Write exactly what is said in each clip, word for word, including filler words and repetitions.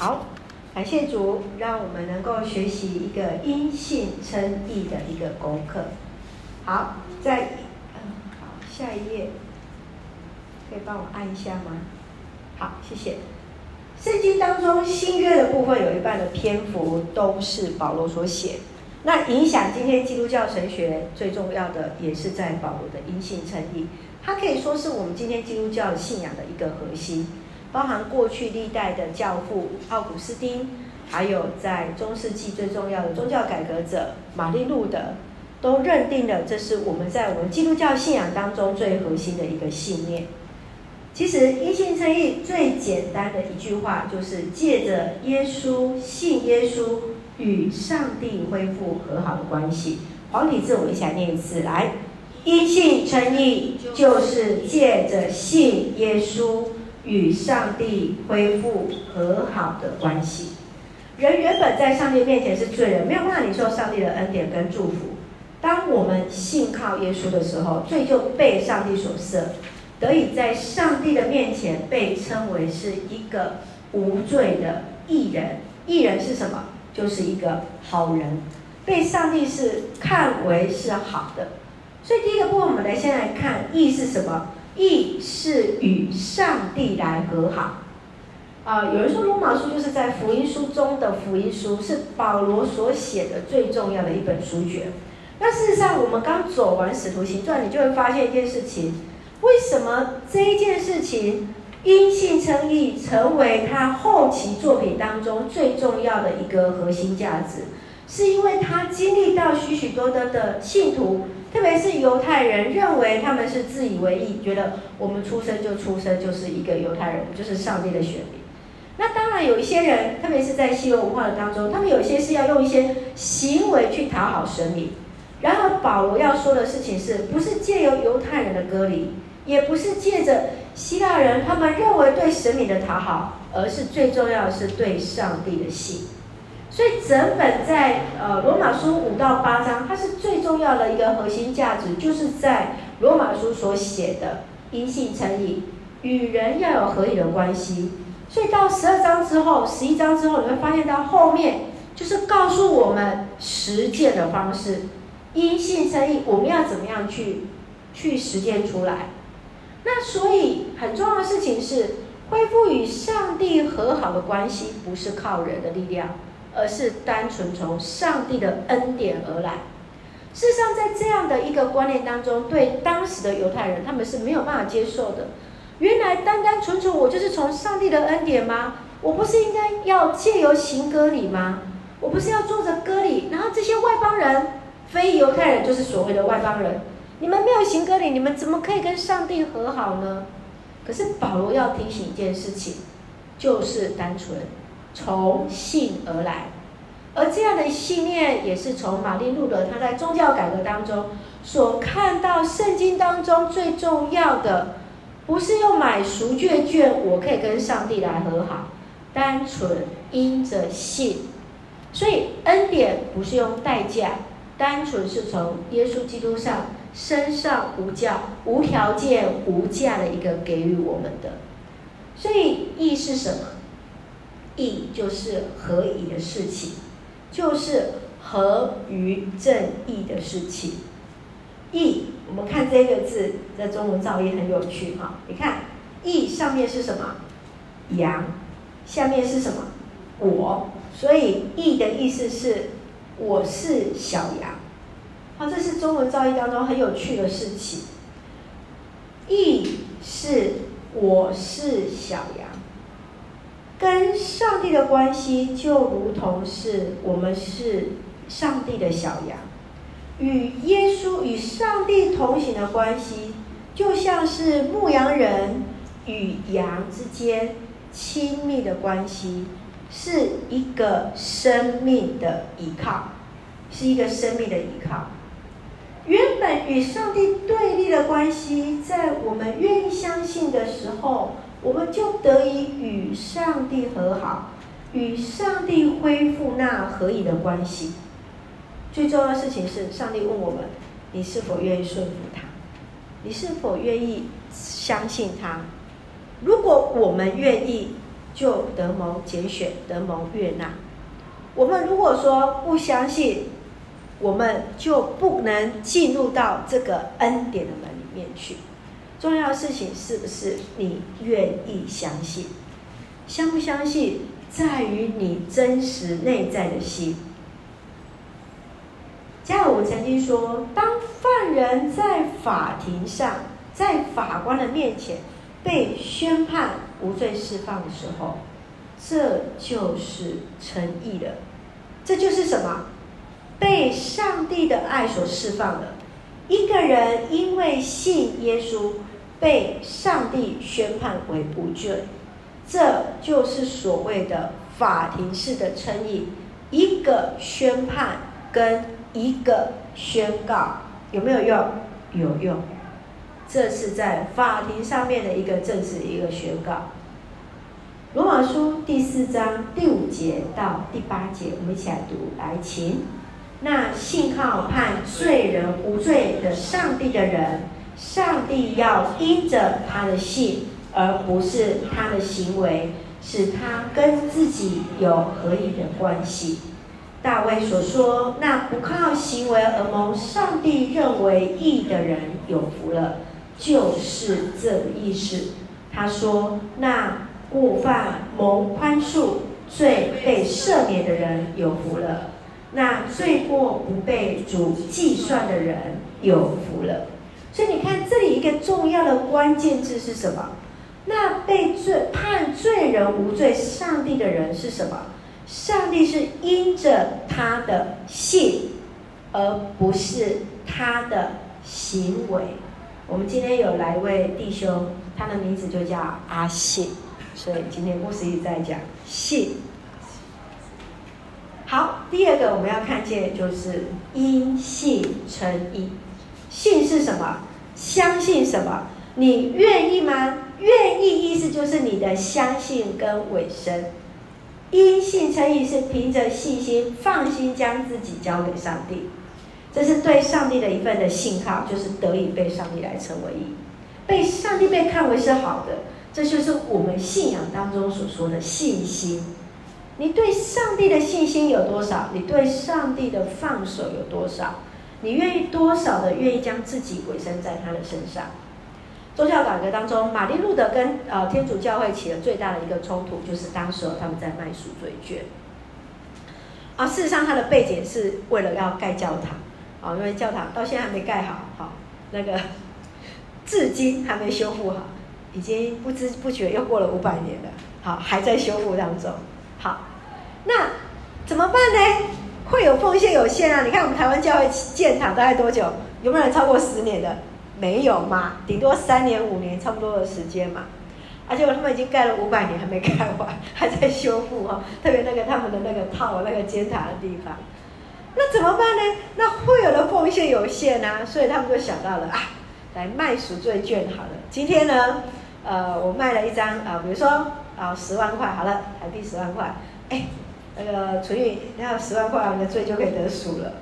好，感谢主，让我们能够学习一个因信称义的一个功课。好，在嗯，好，下一页，可以帮我按一下吗？好，谢谢。圣经当中新约的部分有一半的篇幅都是保罗所写，那影响今天基督教神学最重要的也是在保罗的因信称义，它可以说是我们今天基督教信仰的一个核心，包含过去历代的教父奥古斯丁，还有在中世纪最重要的宗教改革者马丁路德，都认定了这是我们在我们基督教信仰当中最核心的一个信念。其实因信称义最简单的一句话就是借着耶稣，信耶稣与上帝恢复和好的关系。黄体字我一起来念一次，来，因信称义就是借着信耶稣与上帝恢复和好的关系。人原本在上帝面前是罪人，没有办法领受上帝的恩典跟祝福。当我们信靠耶稣的时候，罪就被上帝所赦，得以在上帝的面前被称为是一个无罪的义人。义人是什么？就是一个好人，被上帝是看为是好的。所以第一个部分，我们来先来看义是什么？义是与上帝来和好。啊、呃，有人说罗马书就是在福音书中的福音书，是保罗所写的最重要的一本书卷。那事实上，我们刚走完使徒行传，你就会发现一件事情。为什么这一件事情因信称义成为他后期作品当中最重要的一个核心价值？是因为他经历到许许多多的信徒，特别是犹太人，认为他们是自以为义，觉得我们出生就出生就是一个犹太人，就是上帝的选民。那当然有一些人，特别是在西欧文化的当中，他们有些是要用一些行为去讨好神明。然后保罗要说的事情是，不是借由犹太人的割礼，也不是借着希腊人他们认为对神明的讨好，而是最重要的是对上帝的信。所以整本在呃罗马书五到八章，它是最重要的一个核心价值，就是在罗马书所写的因信称义，与人要有合理的关系。所以到十二章之后，十一章之后，你会发现到后面就是告诉我们实践的方式，因信称义我们要怎么样去去实践出来。那所以很重要的事情是，恢复与上帝和好的关系不是靠人的力量，而是单纯从上帝的恩典而来。事实上在这样的一个观念当中，对当时的犹太人，他们是没有办法接受的。原来单单纯纯我就是从上帝的恩典吗？我不是应该要借由行割礼吗？我不是要做着割礼，然后这些外邦人，非犹太人就是所谓的外邦人，你们没有行割礼，你们怎么可以跟上帝和好呢？可是保罗要提醒一件事情，就是单纯从信而来，而这样的信念也是从马丁路德他在宗教改革当中所看到圣经当中最重要的，不是用买赎罪券我可以跟上帝来和好，单纯因着信。所以恩典不是用代价，单纯是从耶稣基督上身上无价、无条件、无价的一个给予我们的。所以义是什么？义就是合宜的事情，就是合于正义的事情。义，我们看这个字在中文造诣很有趣哈。你看，义上面是什么？羊，下面是什么？我。所以义的意思是我是小羊。好，这是中文造诣当中很有趣的事情。义是我是小羊，跟上帝的关系就如同是我们是上帝的小羊，与耶稣与上帝同行的关系，就像是牧羊人与羊之间亲密的关系，是一个生命的依靠，是一个生命的依靠。原本与上帝对立的关系，在我们愿意相信的时候，我们就得以与上帝和好，与上帝恢复那合宜的关系。最重要的事情是，上帝问我们，你是否愿意顺服他？你是否愿意相信他？如果我们愿意，就得蒙拣选，得蒙悦纳。我们如果说不相信，我们就不能进入到这个恩典的门里面去。重要的事情是不是你愿意相信？相不相信在于你真实内在的心。加尔文曾经说，当犯人在法庭上，在法官的面前被宣判无罪释放的时候，这就是诚意了。这就是什么？被上帝的爱所释放了。一个人因为信耶稣，被上帝宣判为无罪，这就是所谓的法庭式的称义。一个宣判跟一个宣告有没有用？有用。这是在法庭上面的一个正式一个宣告。罗马书第四章第五节到第八节，我们一起来读，来请。那信靠判罪人无罪的上帝的人，上帝要因着他的信，而不是他的行为，使他跟自己有合一的关系。大卫所说，那不靠行为而蒙上帝认为义的人有福了，就是这个意思。他说，那过犯蒙宽恕，罪被赦免的人有福了，那罪过不被主计算的人有福了。所以你看，这里一个重要的关键字是什么？那被罪判罪人无罪上帝的人是什么？上帝是因着他的信，而不是他的行为。我们今天有来一位弟兄，他的名字就叫阿信，所以今天牧师一直在讲信。好，第二个我们要看见就是因信称义。信是什么？相信什么？你愿意吗？愿意意思就是你的相信跟委身。因信称义是凭着信心放心将自己交给上帝，这是对上帝的一份的信靠，就是得以被上帝来称为义，被上帝被看为是好的。这就是我们信仰当中所说的信心。你对上帝的信心有多少？你对上帝的放手有多少？你愿意多少的愿意将自己委身在他的身上？宗教改革当中，马丁路德跟呃天主教会起了最大的一个冲突，就是当时他们在卖赎罪券。啊，事实上他的背景是为了要盖教堂，啊，因为教堂到现在还没盖好，好那个至今还没修复好，已经不知不觉又过了五百年了，好还在修复当中。好，那怎么办呢？会有奉献有限啊！你看我们台湾教会建堂大概多久？有没有人超过十年的？没有嘛，顶多三年五年差不多的时间嘛。而且他们已经盖了五百年还没盖完，还在修复哦。特别那个他们的那个套那个尖塔的地方，那怎么办呢？那会有的奉献有限啊，所以他们就想到了啊，来卖赎罪券好了。今天呢，呃，我卖了一张啊、呃，比如说。啊、哦，十万块好了，台币十万块，哎，那个楚玉，你要十万块，你的罪就可以得赎了。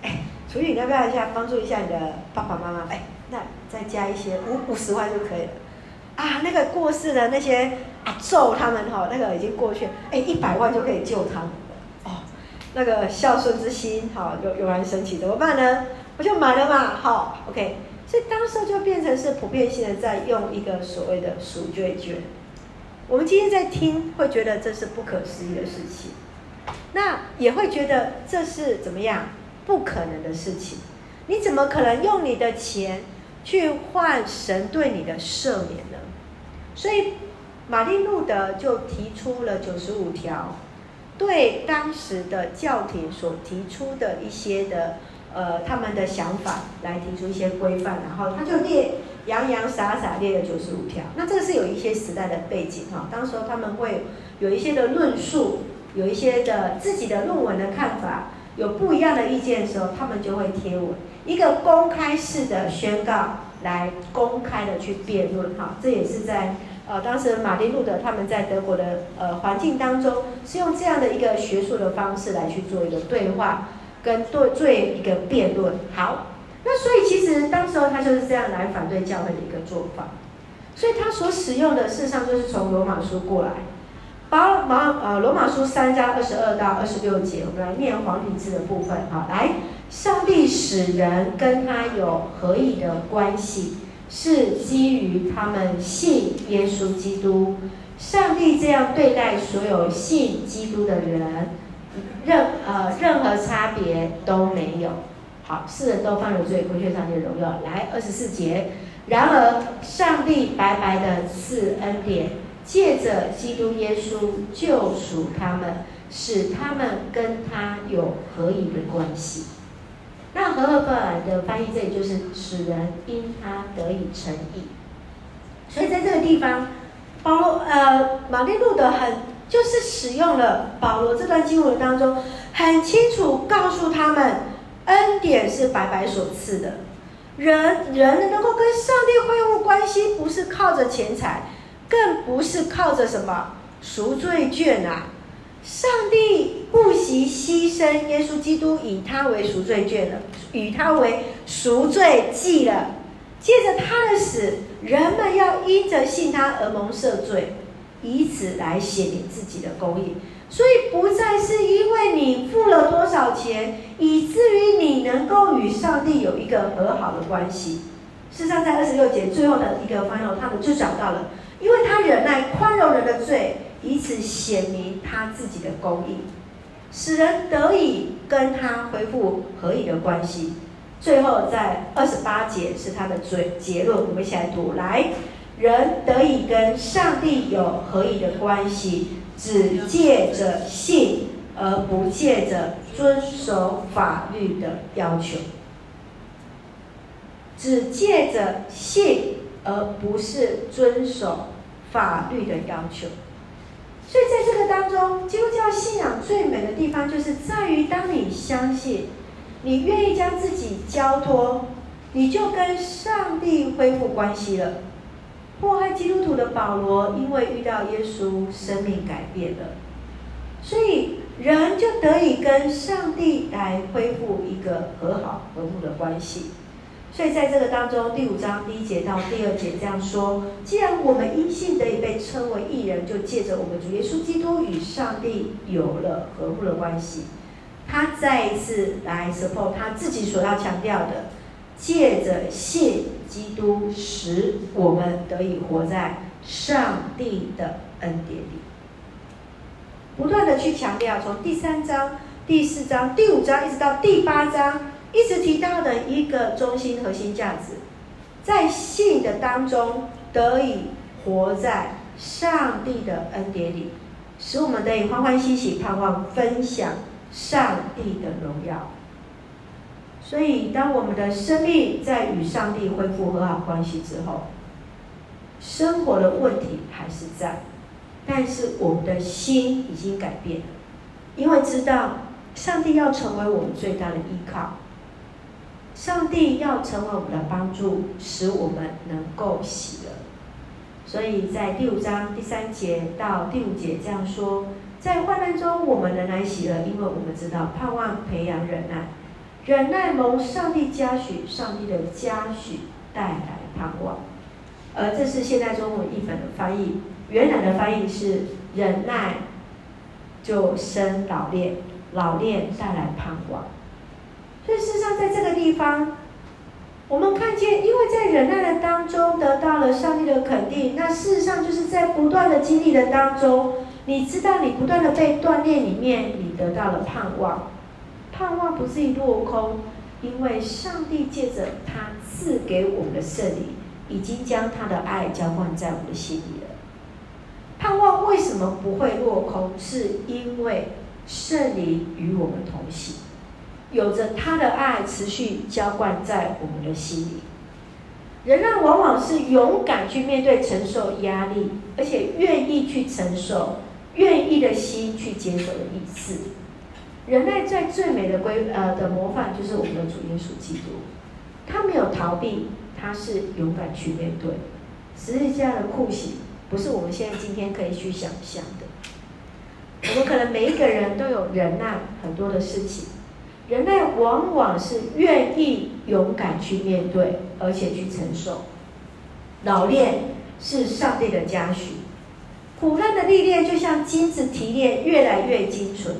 哎，楚玉，你要不要一下帮助一下你的爸爸妈妈？哎，那再加一些五五十万就可以了。啊，那个过世的那些啊，咒他们哈、哦，那个已经过去，哎，一百万就可以救他们了。哦，那个孝顺之心，好、哦，有有人升起，怎么办呢？我就买了嘛，好、哦、，OK。所以当时就变成是普遍性的在用一个所谓的赎罪券。我们今天在听会觉得这是不可思议的事情，那也会觉得这是怎么样不可能的事情。你怎么可能用你的钱去换神对你的赦免呢？所以马丁路德就提出了九十五条，对当时的教廷所提出的一些的呃他们的想法来提出一些规范，然后他就列洋洋洒洒列了九十五条，那这个是有一些时代的背景哈，当时候他们会有一些的论述，有一些的自己的论文的看法，有不一样的意见的时候，他们就会贴文，一个公开式的宣告来公开的去辩论哈，这也是在呃当时马丁路德他们在德国的呃环境当中，是用这样的一个学术的方式来去做一个对话，跟对做一个辩论好。那所以其实当时候他就是这样来反对教会的一个做法，所以他所使用的事实上就是从罗马书过来，巴马呃罗马书三章二十二到二十六节，我们来念黄体字的部分啊。来，上帝使人跟他有合意的关系，是基于他们信耶稣基督。上帝这样对待所有信基督的人，任呃任何差别都没有。好，世人都犯了罪，亏缺上帝的荣耀。来，二十四节，然而上帝白白的赐恩典。 借着基督耶稣救赎他们，使他们跟他有合宜的关系。那和合本的翻译这里就是使人因他得以成义。所以在这个地方，保罗呃马丁路德很就是使用了保罗这段经文当中，很清楚告诉他们，恩典是白白所赐的。人人能够跟上帝恢复关系，不是靠着钱财。 更不是靠着什么赎罪券啊！上帝不惜牺牲耶稣基督，以他为赎罪券了，以他为赎罪祭了。借着他的死，人们要因着信他而蒙赦罪，以此来显明自己的公义。所以不再是因为你付了多少钱，以至于你能够与上帝有一个和好的关系。事实上，在二十六节最后的一个方面，他们就讲到了。 因为他忍耐宽容人的罪，以此显明他自己的公义，使人得以跟他恢复合宜的关系。最后在二十八节是他的结结论，我们一起来读来：人得以跟上帝有合宜的关系，只借着信，而不借着遵守法律的要求；只借着信。 而不是遵守法律的要求，所以在这个当中，基督教信仰最美的地方就是在于，当你相信，你愿意将自己交托，你就跟上帝恢复关系了。迫害基督徒的保罗，因为遇到耶稣，生命改变了，所以人就得以跟上帝来恢复一个和好和睦的关系。 所以在这个当中，第五章第一节到第二节这样说：既然我们因信得以被称为义人，就借着我们主耶稣基督与上帝有了和睦的关系。他再一次来 support 他自己所要强调的：借着信基督，使我们得以活在上帝的恩典里。不断的去强调，从第三章、第四章、第五章一直到第八章。 一直提到的一个中心核心价值，在信的当中得以活在上帝的恩典里，使我们得以欢欢喜喜盼望分享上帝的荣耀。所以，当我们的生命在与上帝恢复和好关系之后，生活的问题还是在，但是我们的心已经改变了，因为知道上帝要成为我们最大的依靠。 上帝要成为我们的帮助，使我们能够喜乐。所以在第五章第三节到第五节这样说：在患难中，我们仍然喜乐，因为我们知道盼望培养忍耐，忍耐蒙上帝嘉许，上帝的嘉许带来盼望。而这是现代中文译本的翻译，原来的翻译是忍耐就生老练，老练带来盼望。 所以，事实上，在这个地方，我们看见，因为在忍耐的当中得到了上帝的肯定，那事实上就是在不断的经历的当中，你知道，你不断的被锻炼里面，你得到了盼望。盼望不至于落空，因为上帝借着他赐给我们的圣灵，已经将他的爱浇灌在我们的心里了。盼望为什么不会落空？是因为圣灵与我们同行。 有着他的爱持续浇灌在我们的心里，人啊，往往是勇敢去面对承受压力，而且愿意去承受，愿意的心去接受的意志。人类在最美的规呃的模范就是我们的主耶稣基督，他没有逃避，他是勇敢去面对。十字架的酷刑不是我们现在今天可以去想象的。我们可能每一个人都有忍耐很多的事情。 人类往往是愿意勇敢去面对，而且去承受。老练是上帝的嘉许，苦难的历练就像金子提炼越来越精纯，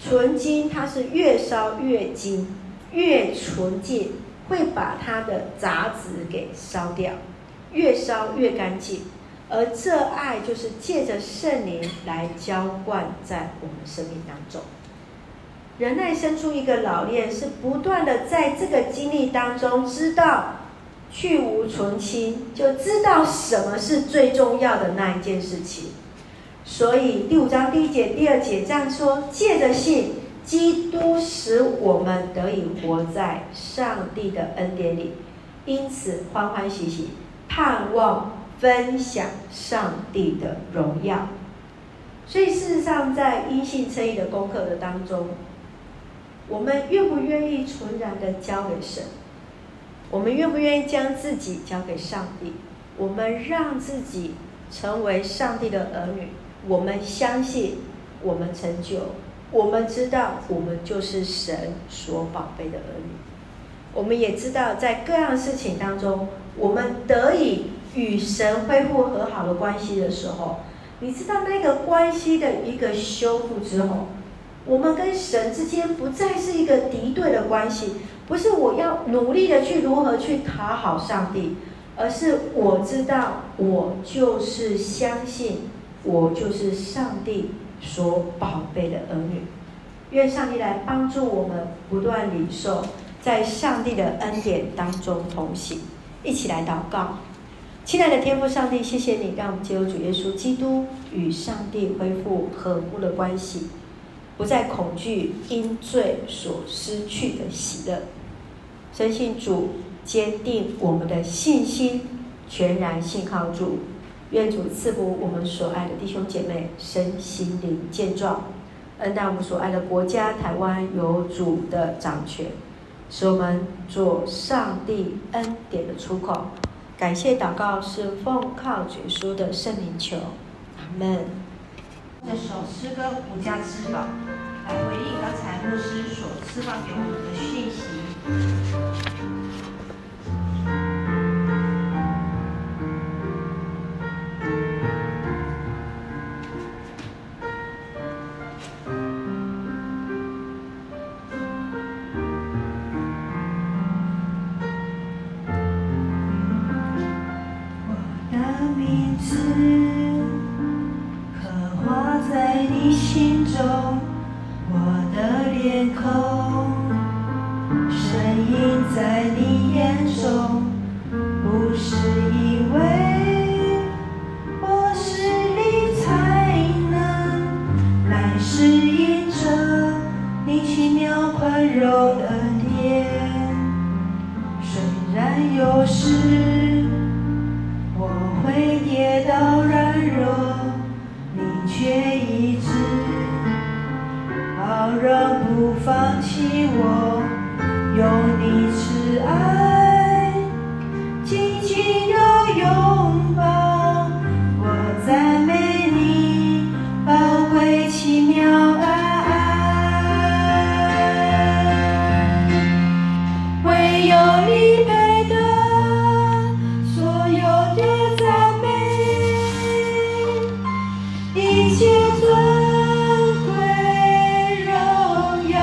纯金它是越烧越精，越纯净会把它的杂质给烧掉，越烧越干净。而这爱就是借着圣灵来浇灌在我们生命当中。仁爱生出一个老练，是不断的在这个经历当中知道去无存心，就知道什么是最重要的那一件事情。所以第五章第一节第二节这样说，借着信基督使我们得以活在上帝的恩典里，因此欢欢喜喜盼望分享上帝的荣耀。所以事实上在因信称义的功课的当中，我们愿不愿意纯然的交给神？我们愿不愿意将自己交给上帝？我们让自己成为上帝的儿女，我们相信，我们成就，我们知道我们就是神所宝贝的儿女。我们也知道在各样事情当中，我们得以与神恢复和好的关系的时候，你知道那个关系的一个修复之后，我们跟神之间不再是一个敌对的关系，不是我要努力的去如何去讨好上帝，而是我知道我就是相信我就是上帝所宝贝的儿女。愿上帝来帮助我们不断领受在上帝的恩典当中同行。一起来祷告。亲爱的天父上帝，谢谢你让我们藉由主耶稣基督与上帝恢复和睦的关系，不再恐惧因罪所失去的喜乐。深信主坚定我们的信心，全然信靠主。愿主赐福我们所爱的弟兄姐妹身心灵健壮，恩待我们所爱的国家台湾有主的掌权，使我们做上帝恩典的出口。感谢祷告是奉靠主耶稣的圣名求，阿们。这首诗歌无价之宝来回应刚才牧师所释放给我们的讯息。一切尊贵荣耀，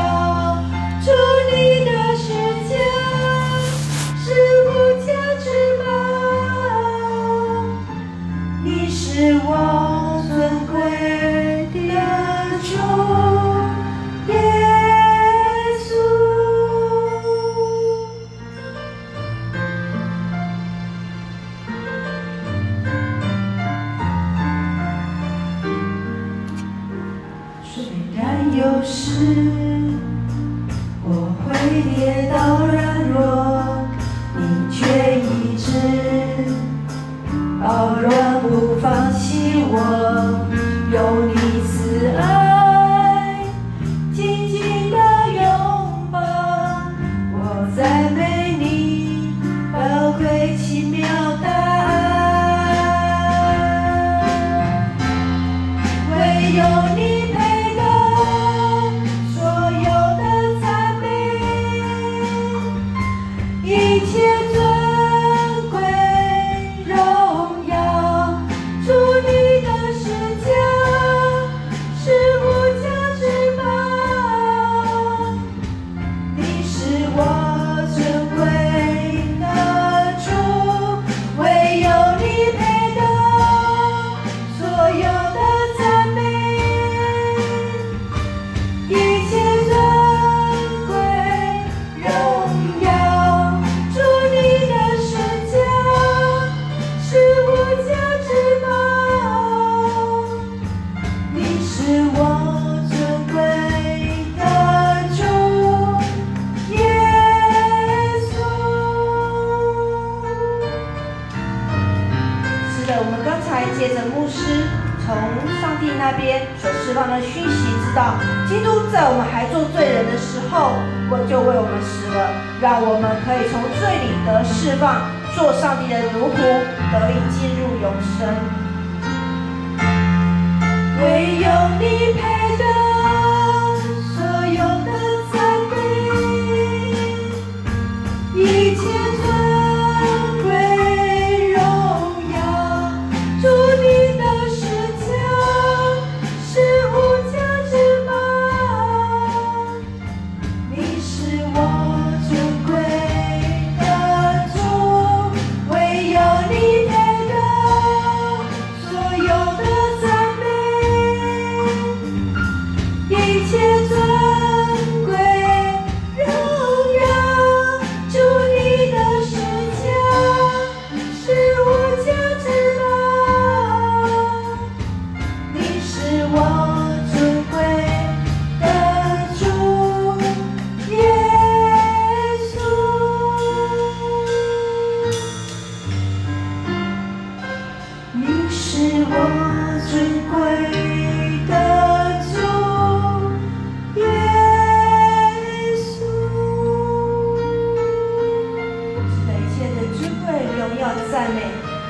主你的释放的讯息，知道基督在我们还做罪人的时候，我就为我们死了，让我们可以从罪里得释放，做上帝的奴仆，得以进入永生。唯有你配得所有的赞美，一切尊。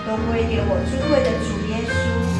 都归给我尊贵的主耶稣。